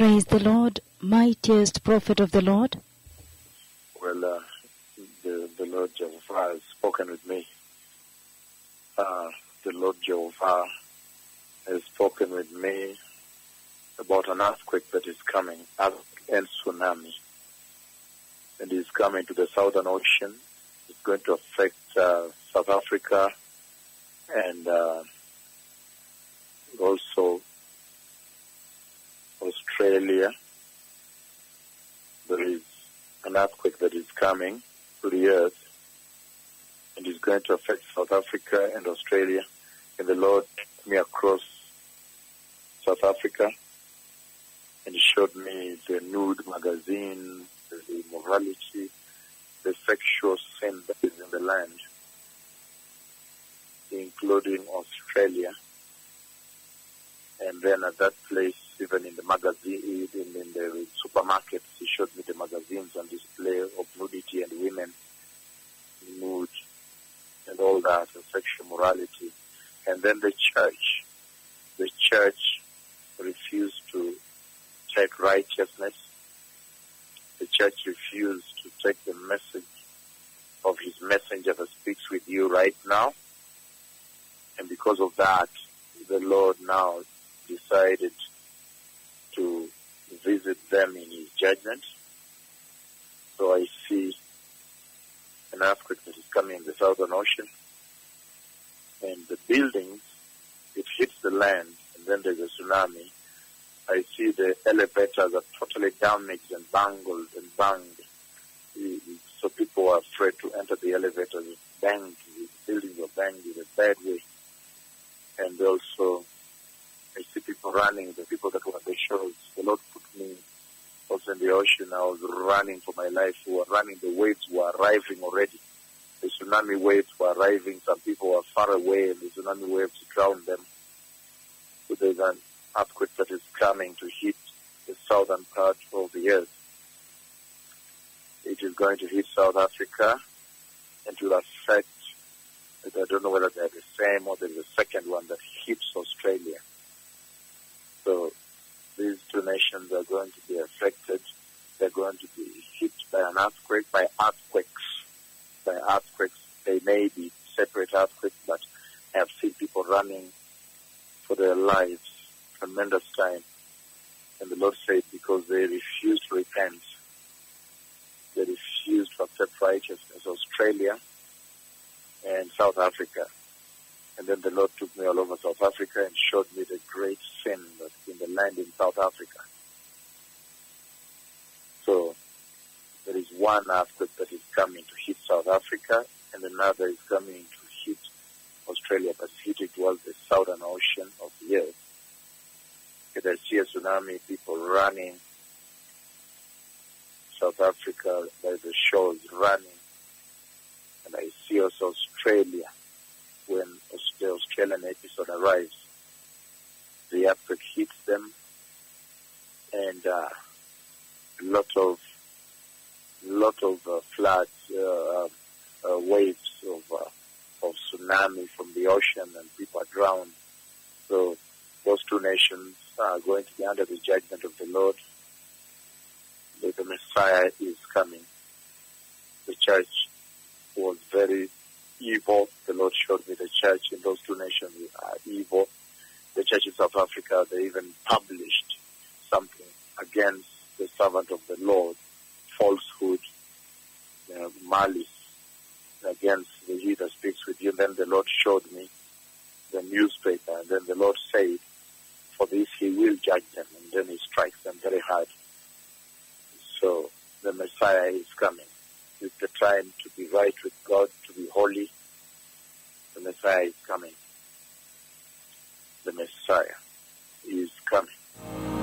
Praise the Lord, mightiest prophet of the Lord. Well, the Lord Jehovah has spoken with me. The Lord Jehovah has spoken with me about an earthquake that is coming, earthquake and tsunami. It is coming to the Southern Ocean. It's going to affect South Africa and also Australia. There is an earthquake that is coming to the earth, and is going to affect South Africa and Australia. And the Lord took me across South Africa and showed me the nude magazine, the immorality, the sexual sin that is in the land, including Australia. And then at that place, even in the magazine, in the supermarkets, he showed me the magazines on display of nudity and women, nude, and all that, and sexual morality. And then the church refused to take righteousness. The church refused to take the message of his messenger that speaks with you right now. And because of that, the Lord now decided to visit them in his judgment. So I see an earthquake that is coming in the Southern Ocean. And the buildings, it hits the land, and then there's a tsunami. I see the elevators are totally damaged and bungled and banged. So people are afraid to enter the elevators. It's banged, the buildings are banged in a bad way. And also, I see people running, the people that were on the shores. The Lord put me also in the ocean. I was running for my life. We were running. The waves were arriving already. The tsunami waves were arriving. Some people were far away, and the tsunami waves drowned them. So there's an earthquake that is coming to hit the southern part of the earth. It is going to hit South Africa, and will affect, I don't know whether they're the same or there's a second one that hits Australia. So these two nations are going to be affected. They're going to be hit by an earthquake, by earthquakes. They may be separate earthquakes, but I have seen people running for their lives, tremendous time. And the Lord said, because they refused to repent, they refused to accept righteousness, Australia and South Africa. And then the Lord took me all over South Africa and showed me the great sin that's in the land in South Africa. So there is one earthquake that is coming to hit South Africa, and another is coming to hit Australia, but hit towards the Southern Ocean of the earth. And I see a tsunami, people running, South Africa by the shores running. And I see also Australia, when the Australian episode arrives, the earthquake hits them, and a lot of floods, waves of tsunami from the ocean, and people are drowned. So those two nations are going to be under the judgment of the Lord. But the Messiah is coming. The church was very evil. The Lord showed me the church in those two nations are evil. The church in South Africa, they even published something against the servant of the Lord, falsehood, malice against the he that speaks with you. And then the Lord showed me the newspaper, and then the Lord said, for this he will judge them, and then he strikes them very hard. So the Messiah is coming. It's the time to be right with God, to be holy. The Messiah is coming. The Messiah is coming.